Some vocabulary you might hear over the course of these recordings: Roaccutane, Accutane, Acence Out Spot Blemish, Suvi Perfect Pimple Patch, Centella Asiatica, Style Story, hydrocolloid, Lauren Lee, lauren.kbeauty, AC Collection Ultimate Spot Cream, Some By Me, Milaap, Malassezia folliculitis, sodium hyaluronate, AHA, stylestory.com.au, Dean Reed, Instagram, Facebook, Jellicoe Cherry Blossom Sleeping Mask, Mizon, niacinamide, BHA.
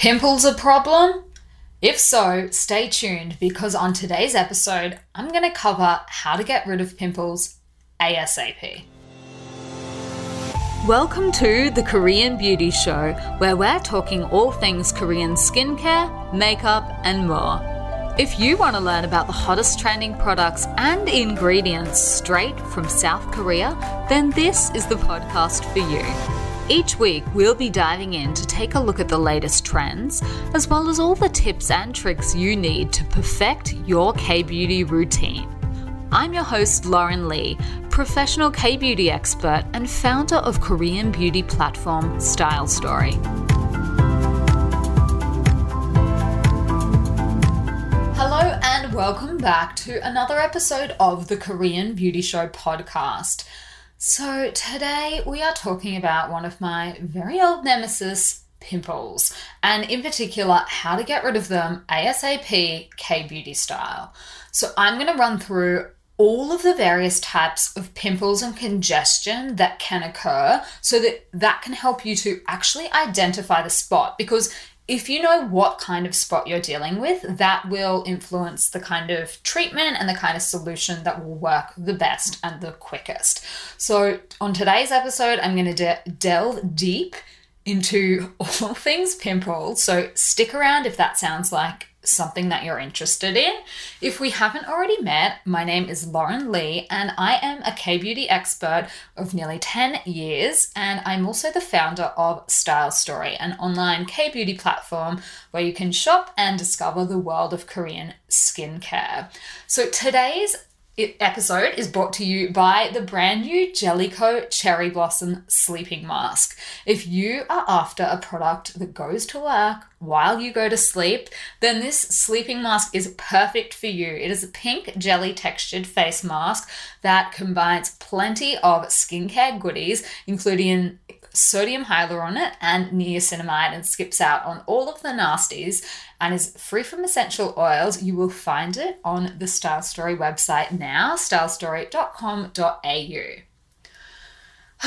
Pimples a problem? If so, stay tuned because on today's episode, I'm going to cover how to get rid of pimples ASAP. Welcome to The Korean Beauty Show, where we're talking all things Korean skincare, makeup, and more. If you want to learn about the hottest trending products and ingredients straight from South Korea, then this is the podcast for you. Each week, we'll be diving in to take a look at the latest trends, as well as all the tips and tricks you need to perfect your K-beauty routine. I'm your host, Lauren Lee, professional K-beauty expert and founder of Korean beauty platform Style Story. Hello and welcome back to another episode of the Korean Beauty Show podcast. So today we are talking about one of my very old nemesis, pimples, and in particular, how to get rid of them ASAP K-beauty style. So I'm going to run through all of the various types of pimples and congestion that can occur so that can help you to actually identify the spot, because if you know what kind of spot you're dealing with, that will influence the kind of treatment and the kind of solution that will work the best and the quickest. So on today's episode, I'm going to delve deep into all things pimples. So stick around if that sounds like something that you're interested in. If we haven't already met, my name is Lauren Lee and I am a K-beauty expert of nearly 10 years and I'm also the founder of Style Story, an online K-beauty platform where you can shop and discover the world of Korean skincare. So today's episode is brought to you by the brand new Jellicoe Cherry Blossom Sleeping Mask. If you are after a product that goes to work while you go to sleep, then this sleeping mask is perfect for you. It is a pink jelly textured face mask that combines plenty of skincare goodies, including sodium hyaluronate and niacinamide, and skips out on all of the nasties and is free from essential oils. You will find it on the Style Story website now, stylestory.com.au.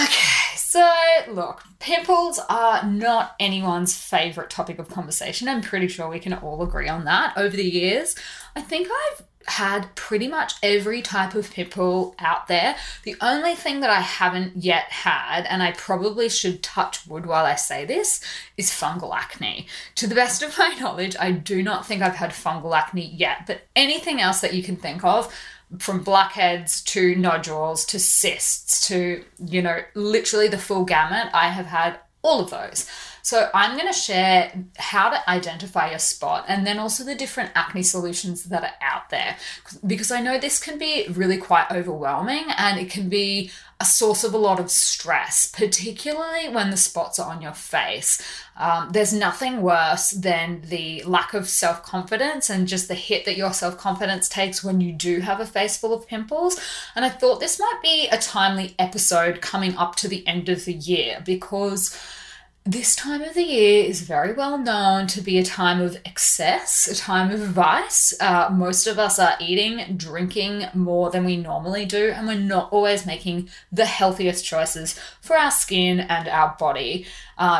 Okay, so look, pimples are not anyone's favorite topic of conversation. I'm pretty sure we can all agree on that. Over the years, I think I've had pretty much every type of pimple out there. The only thing that I haven't yet had, and I probably should touch wood while I say this, is fungal acne. To the best of my knowledge, I do not think I've had fungal acne yet, but anything else that you can think of, from blackheads to nodules to cysts to, you know, literally the full gamut, I have had all of those. So I'm going to share how to identify your spot and then also the different acne solutions that are out there, because I know this can be really quite overwhelming and it can be a source of a lot of stress, particularly when the spots are on your face. There's nothing worse than the lack of self-confidence and just the hit that your self-confidence takes when you do have a face full of pimples. And I thought this might be a timely episode coming up to the end of the year, because this time of the year is very well known to be a time of excess, a time of vice. Most of us are eating, drinking more than we normally do, and we're not always making the healthiest choices for our skin and our body.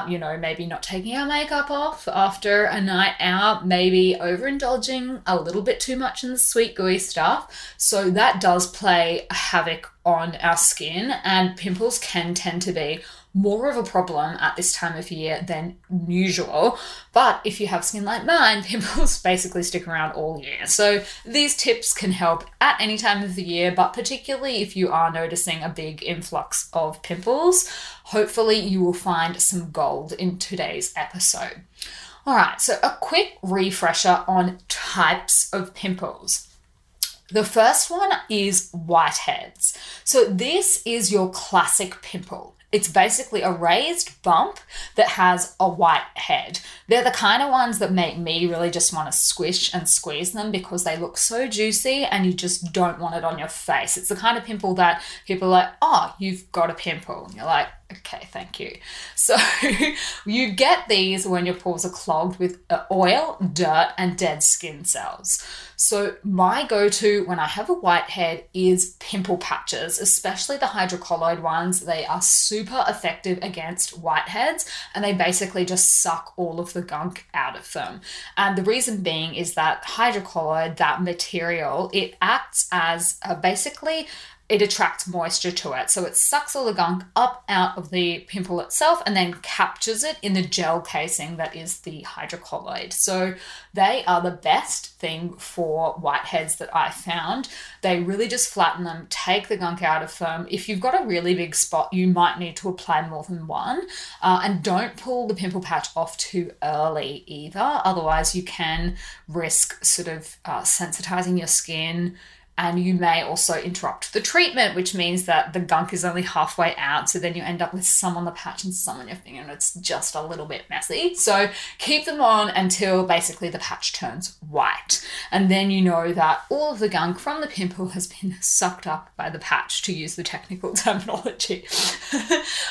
You know, maybe not taking our makeup off after a night out, maybe overindulging a little bit too much in the sweet gooey stuff. So that does play havoc on our skin, and pimples can tend to be more of a problem at this time of year than usual. But if you have skin like mine, pimples basically stick around all year. So these tips can help at any time of the year, but particularly if you are noticing a big influx of pimples, hopefully you will find some gold in today's episode. All right, so a quick refresher on types of pimples. The first one is whiteheads. So this is your classic pimple. It's basically a raised bump that has a white head. They're the kind of ones that make me really just want to squish and squeeze them because they look so juicy and you just don't want it on your face. It's the kind of pimple that people are like, oh, you've got a pimple. And you're like, Okay, thank you. So you get these when your pores are clogged with oil, dirt, and dead skin cells. So my go-to when I have a whitehead is pimple patches, especially the hydrocolloid ones. They are super effective against whiteheads, and they basically just suck all of the gunk out of them. And the reason being is that hydrocolloid, that material, it acts as basically it attracts moisture to it. So it sucks all the gunk up out of the pimple itself and then captures it in the gel casing that is the hydrocolloid. So they are the best thing for whiteheads that I found. They really just flatten them, take the gunk out of them. If you've got a really big spot, you might need to apply more than one. And don't pull the pimple patch off too early either. Otherwise, you can risk sort of sensitizing your skin, and you may also interrupt the treatment, which means that the gunk is only halfway out. So then you end up with some on the patch and some on your finger, and it's just a little bit messy. So keep them on until basically the patch turns white. And then you know that all of the gunk from the pimple has been sucked up by the patch, to use the technical terminology.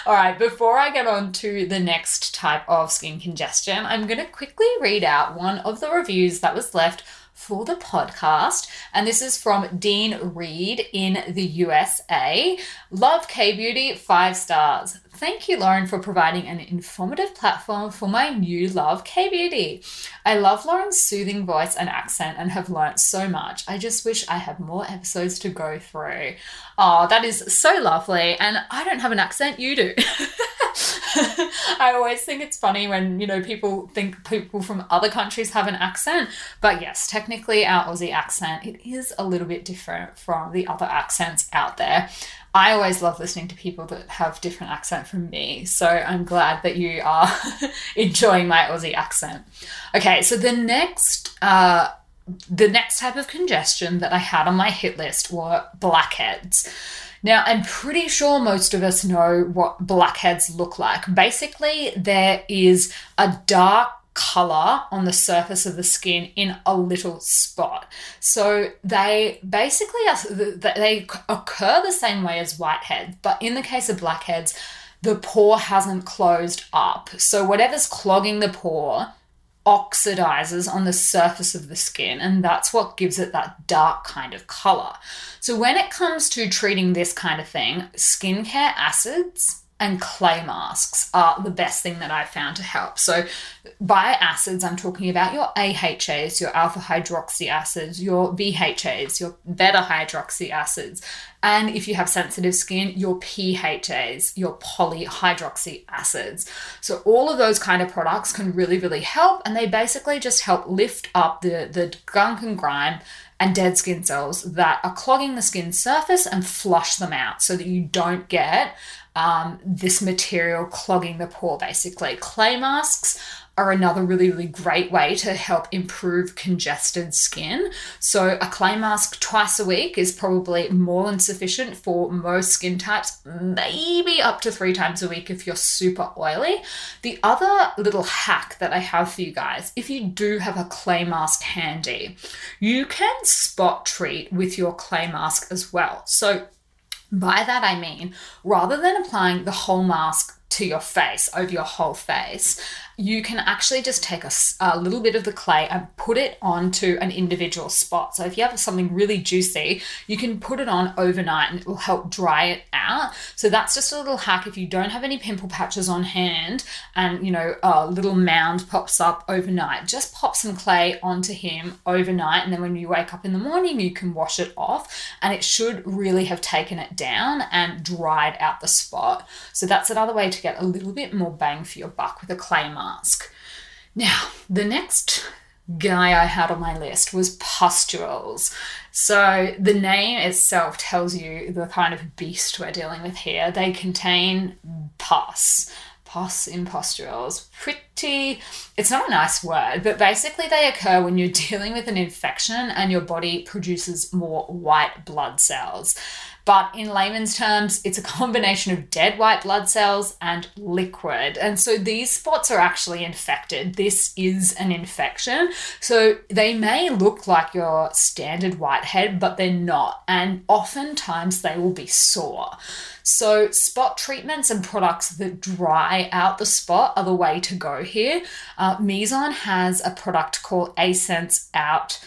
All right, before I get on to the next type of skin congestion, I'm going to quickly read out one of the reviews that was left for the podcast, and this is from Dean Reed in the USA. Love K-Beauty, 5 stars. Thank you, Lauren, for providing an informative platform for my new love, K-Beauty. I love Lauren's soothing voice and accent and have learnt so much. I just wish I had more episodes to go through. Oh, that is so lovely. And I don't have an accent, you do. I always think it's funny when, you know, people think people from other countries have an accent. But yes, technically our Aussie accent, it is a little bit different from the other accents out there. I always love listening to people that have different accent from me, so I'm glad that you are enjoying my Aussie accent. Okay, so the next type of congestion that I had on my hit list were blackheads. Now, I'm pretty sure most of us know what blackheads look like. Basically, there is a dark color on the surface of the skin in a little spot. So they basically they occur the same way as whiteheads, but in the case of blackheads, the pore hasn't closed up. So whatever's clogging the pore oxidizes on the surface of the skin, and that's what gives it that dark kind of color. So when it comes to treating this kind of thing, skincare acids and clay masks are the best thing that I've found to help. So by acids, I'm talking about your AHAs, your alpha hydroxy acids, your BHAs, your beta hydroxy acids, and if you have sensitive skin, your PHAs, your polyhydroxy acids. So all of those kind of products can really, really help, and they basically just help lift up the gunk and grime and dead skin cells that are clogging the skin surface and flush them out so that you don't get this material clogging the pore, basically. Clay masks are another really, really great way to help improve congested skin. So a clay mask twice a week is probably more than sufficient for most skin types, maybe up to 3 times a week if you're super oily. The other little hack that I have for you guys, if you do have a clay mask handy, you can spot treat with your clay mask as well. So by that I mean, rather than applying the whole mask to your face, over your whole face, you can actually just take a little bit of the clay and put it onto an individual spot. So if you have something really juicy, you can put it on overnight and it will help dry it out. So that's just a little hack. If you don't have any pimple patches on hand and, you know, a little mound pops up overnight, just pop some clay onto him overnight. And then when you wake up in the morning, you can wash it off and it should really have taken it down and dried out the spot. So that's another way to get a little bit more bang for your buck with a clay mask. Now, the next guy I had on my list was pustules. So the name itself tells you the kind of beast we're dealing with here. They contain pus in pustules. pretty, it's not a nice word, but basically they occur when you're dealing with an infection and your body produces more white blood cells. But in layman's terms, it's a combination of dead white blood cells and liquid. And so these spots are actually infected. This is an infection. So they may look like your standard whitehead, but they're not. And oftentimes they will be sore. So spot treatments and products that dry out the spot are the way to go here. Mizon has a product called Acence Out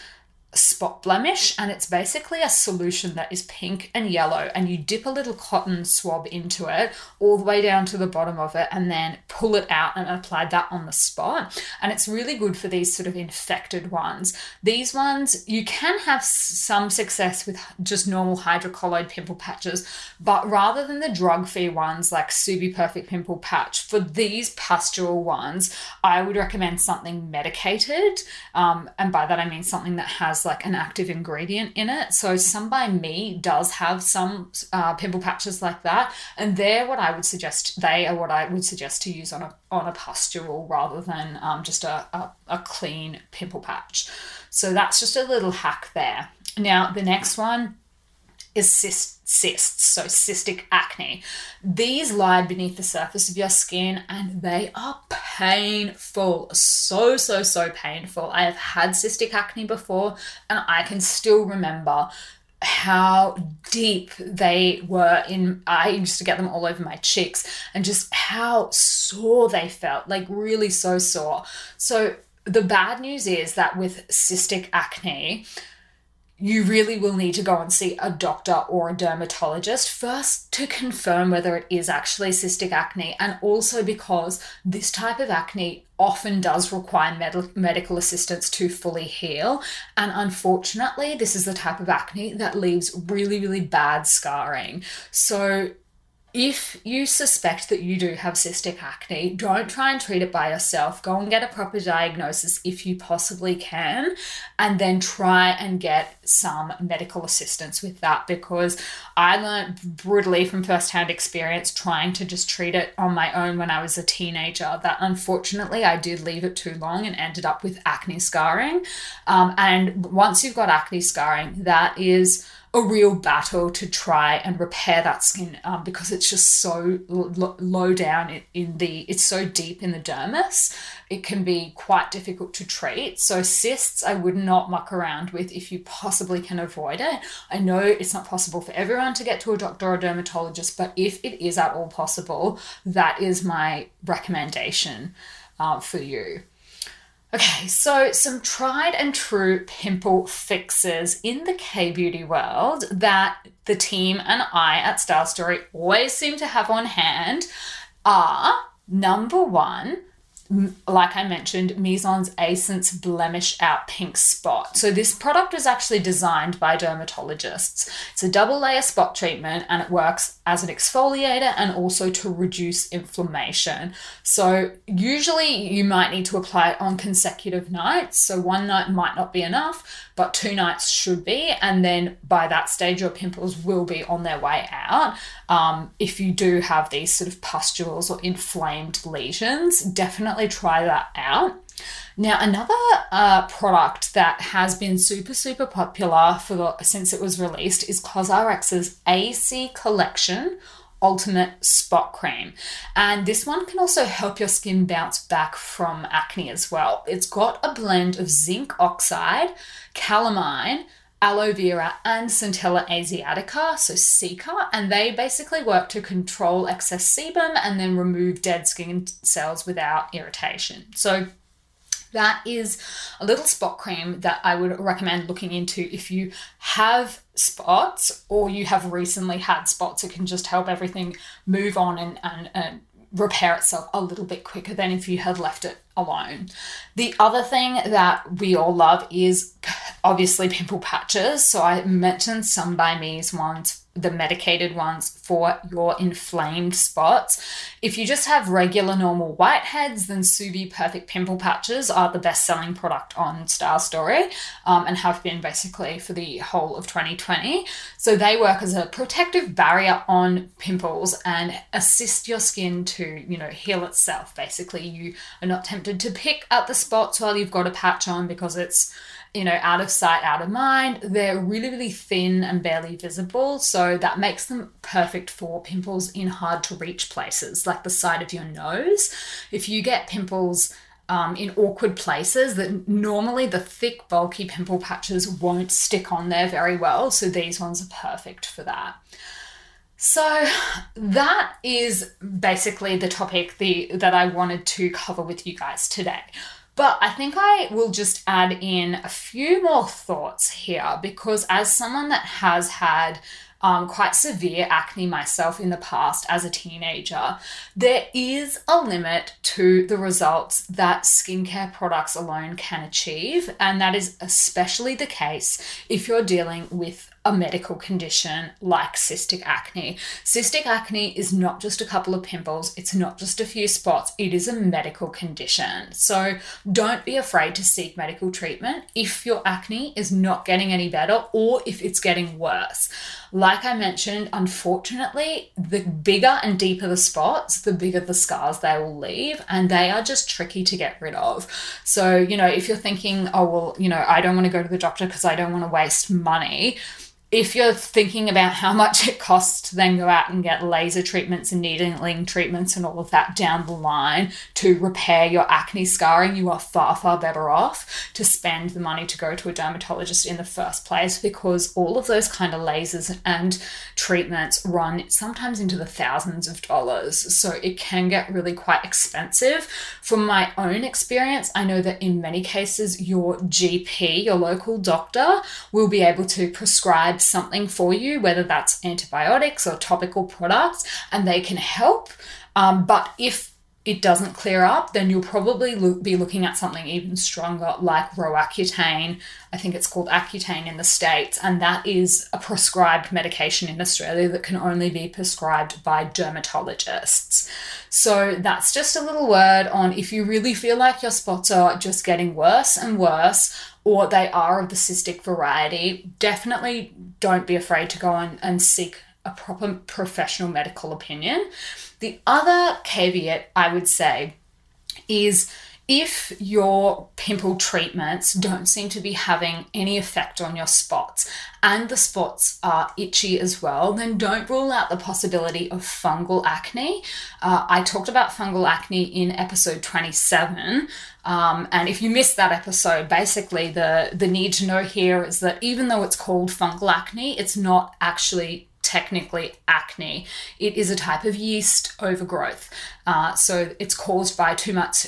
Spot Blemish, and it's basically a solution that is pink and yellow, and you dip a little cotton swab into it all the way down to the bottom of it and then pull it out and apply that on the spot. And it's really good for these sort of infected ones. These ones you can have some success with just normal hydrocolloid pimple patches, but rather than the drug-free ones like Suvi Perfect Pimple Patch, for these pustule ones I would recommend something medicated, and by that I mean something that has like an active ingredient in it. So Some By Me does have some pimple patches like that, and they're what I would suggest, they are what I would suggest to use on a pustule rather than just a clean pimple patch. So that's just a little hack there. Now the next one is cysts, so cystic acne. These lie beneath the surface of your skin and they are painful, so painful. I have had cystic acne before and I can still remember how deep they were in. I used to get them all over my cheeks and just how sore they felt, like really so sore. So the bad news is that with cystic acne, you really will need to go and see a doctor or a dermatologist first to confirm whether it is actually cystic acne, and also because this type of acne often does require medical assistance to fully heal. And unfortunately, this is the type of acne that leaves really bad scarring. So if you suspect that you do have cystic acne, don't try and treat it by yourself. Go and get a proper diagnosis if you possibly can, and then try and get some medical assistance with that, because I learned brutally from first-hand experience trying to just treat it on my own when I was a teenager that unfortunately I did leave it too long and ended up with acne scarring. And once you've got acne scarring, that is a real battle to try and repair that skin, because it's just so low down it's so deep in the dermis, it can be quite difficult to treat. So cysts, I would not muck around with if you possibly can avoid it. I know it's not possible for everyone to get to a doctor or dermatologist, but if it is at all possible, that is my recommendation for you. Okay, so some tried and true pimple fixes in the K-beauty world that the team and I at Style Story always seem to have on hand are, number one, like I mentioned, Mizon's Acence Blemish Out Pink Spot. So this product was actually designed by dermatologists. It's a double layer spot treatment and it works as an exfoliator and also to reduce inflammation. So usually you might need to apply it on consecutive nights. So one night might not be enough, but two nights should be. And then by that stage, your pimples will be on their way out. If you do have these sort of pustules or inflamed lesions, definitely try that out. Now, another product that has been super popular since it was released is CosRx's AC Collection Ultimate Spot Cream, and this one can also help your skin bounce back from acne as well. It's got a blend of zinc oxide, calamine, aloe vera and Centella Asiatica, so Cica, and they basically work to control excess sebum and then remove dead skin cells without irritation. So that is a little spot cream that I would recommend looking into if you have spots or you have recently had spots. It can just help everything move on and repair itself a little bit quicker than if you had left it alone. The other thing that we all love is obviously pimple patches. So I mentioned Some By Me's ones the medicated ones for your inflamed spots. If you just have regular normal whiteheads, then Suvi Perfect Pimple Patches are the best-selling product on Style Story, and have been basically for the whole of 2020. So they work as a protective barrier on pimples and assist your skin to, you know, heal itself. Basically, you are not tempted to pick at the spots while you've got a patch on because it's, you know, out of sight, out of mind. They're really, really thin and barely visible. So that makes them perfect for pimples in hard to reach places like the side of your nose. If you get pimples in awkward places, that normally the thick, bulky pimple patches won't stick on there very well. So these ones are perfect for that. So that is basically the topic that I wanted to cover with you guys today. But I think I will just add in a few more thoughts here, because as someone that has had quite severe acne myself in the past as a teenager, there is a limit to the results that skincare products alone can achieve. And that is especially the case if you're dealing with a medical condition like cystic acne. Cystic acne is not just a couple of pimples. It's not just a few spots. It is a medical condition. So don't be afraid to seek medical treatment if your acne is not getting any better or if it's getting worse. Like I mentioned, unfortunately, the bigger and deeper the spots, the bigger the scars they will leave, and they are just tricky to get rid of. So, you know, if you're thinking, oh, well, you know, I don't want to go to the doctor because I don't want to waste money. If you're thinking about how much it costs to then go out and get laser treatments and needling treatments and all of that down the line to repair your acne scarring, you are far, far better off to spend the money to go to a dermatologist in the first place, because all of those kind of lasers and treatments run sometimes into the thousands of dollars. So it can get really quite expensive. From my own experience, I know that in many cases, your GP, your local doctor, will be able to prescribe something for you, whether that's antibiotics or topical products, and they can help. But if it doesn't clear up, then you'll probably be looking at something even stronger like Roaccutane. I think it's called Accutane in the States, and that is a prescribed medication in Australia that can only be prescribed by dermatologists. So that's just a little word on if you really feel like your spots are just getting worse and worse, or they are of the cystic variety, definitely don't be afraid to go on and seek a proper professional medical opinion. The other caveat I would say is if your pimple treatments don't seem to be having any effect on your spots and the spots are itchy as well, then don't rule out the possibility of fungal acne. I talked about fungal acne in episode 27. And if you missed that episode, basically the need to know here is that even though it's called fungal acne, it's not actually technically acne. It is a type of yeast overgrowth. So it's caused by too much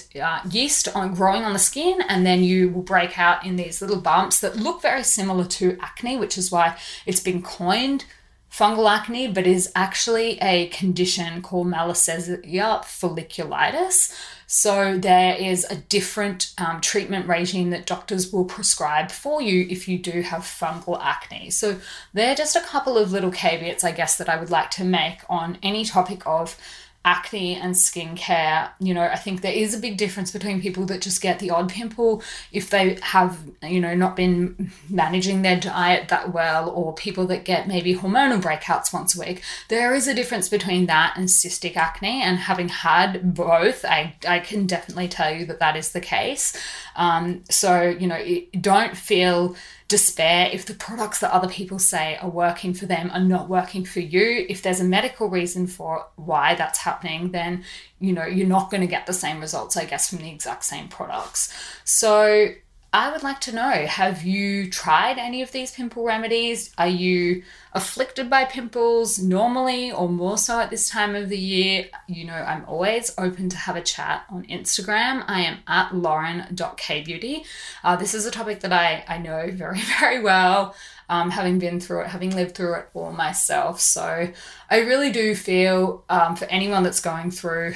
yeast growing on the skin, and then you will break out in these little bumps that look very similar to acne, which is why it's been coined fungal acne, but is actually a condition called Malassezia folliculitis. So there is a different treatment regime that doctors will prescribe for you if you do have fungal acne. So they're just a couple of little caveats, I guess, that I would like to make on any topic of acne and skincare. You know, I think there is a big difference between people that just get the odd pimple if they have, you know, not been managing their diet that well, or people that get maybe hormonal breakouts once a week. There is a difference between that and cystic acne, and having had both, I can definitely tell you that that is the case. So, you know, don't feel despair if the products that other people say are working for them are not working for you. If there's a medical reason for why that's happening, then, you know, you're not going to get the same results, I guess, from the exact same products. So I would like to know, have you tried any of these pimple remedies? Are you afflicted by pimples normally, or more so at this time of the year? You know, I'm always open to have a chat on Instagram. I am at lauren.kbeauty. This is a topic that I know very, very well, having been through it, having lived through it all myself. So I really do feel for anyone that's going through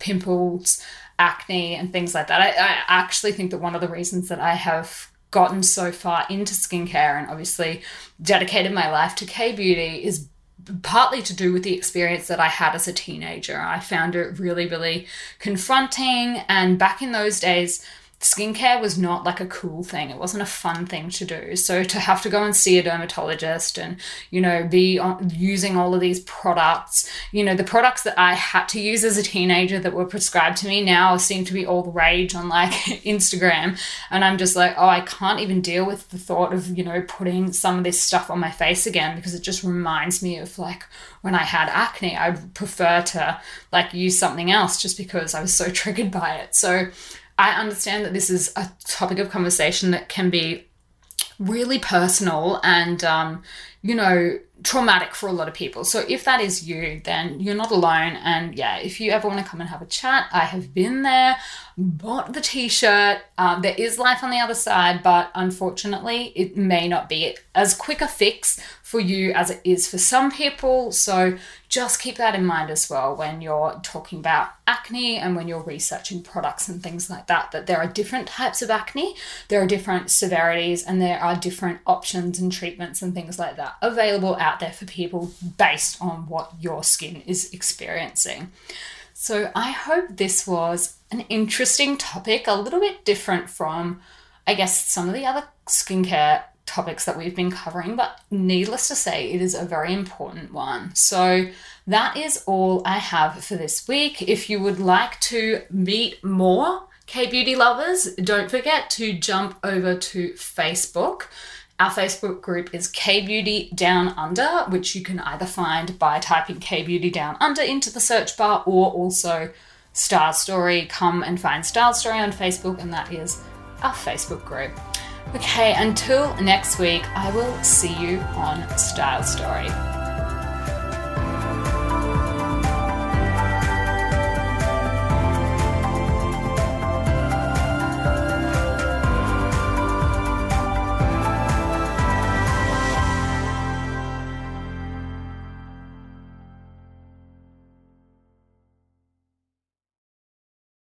pimples, acne and things like that. I actually think that one of the reasons that I have gotten so far into skincare and obviously dedicated my life to K-Beauty is partly to do with the experience that I had as a teenager. I found it really, really confronting. And back in those days, skincare was not like a cool thing. It wasn't a fun thing to do. So to have to go and see a dermatologist and, you know, be using all of these products, you know, the products that I had to use as a teenager that were prescribed to me now seem to be all the rage on like Instagram. And I'm just like, oh, I can't even deal with the thought of, you know, putting some of this stuff on my face again, because it just reminds me of like when I had acne. I'd prefer to like use something else just because I was so triggered by it. So I understand that this is a topic of conversation that can be really personal and, you know, traumatic for a lot of people. So if that is you, then you're not alone. And yeah, if you ever want to come and have a chat, I have been there, bought the t-shirt. There is life on the other side, but unfortunately it may not be as quick a fix for you as it is for some people. So just keep that in mind as well when you're talking about acne and when you're researching products and things like that, that there are different types of acne, there are different severities, and there are different options and treatments and things like that available out there for people based on what your skin is experiencing. So I hope this was an interesting topic, a little bit different from, I guess, some of the other skincare topics that we've been covering, but needless to say, it is a very important one. So that is all I have for this week. If you would like to meet more K-Beauty lovers, don't forget to jump over to Facebook. Our Facebook group is K-Beauty Down Under, which you can either find by typing K-Beauty Down Under into the search bar, or also Style Story. Come and find Style Story on Facebook, and that is our Facebook group. Okay, until next week, I will see you on Style Story.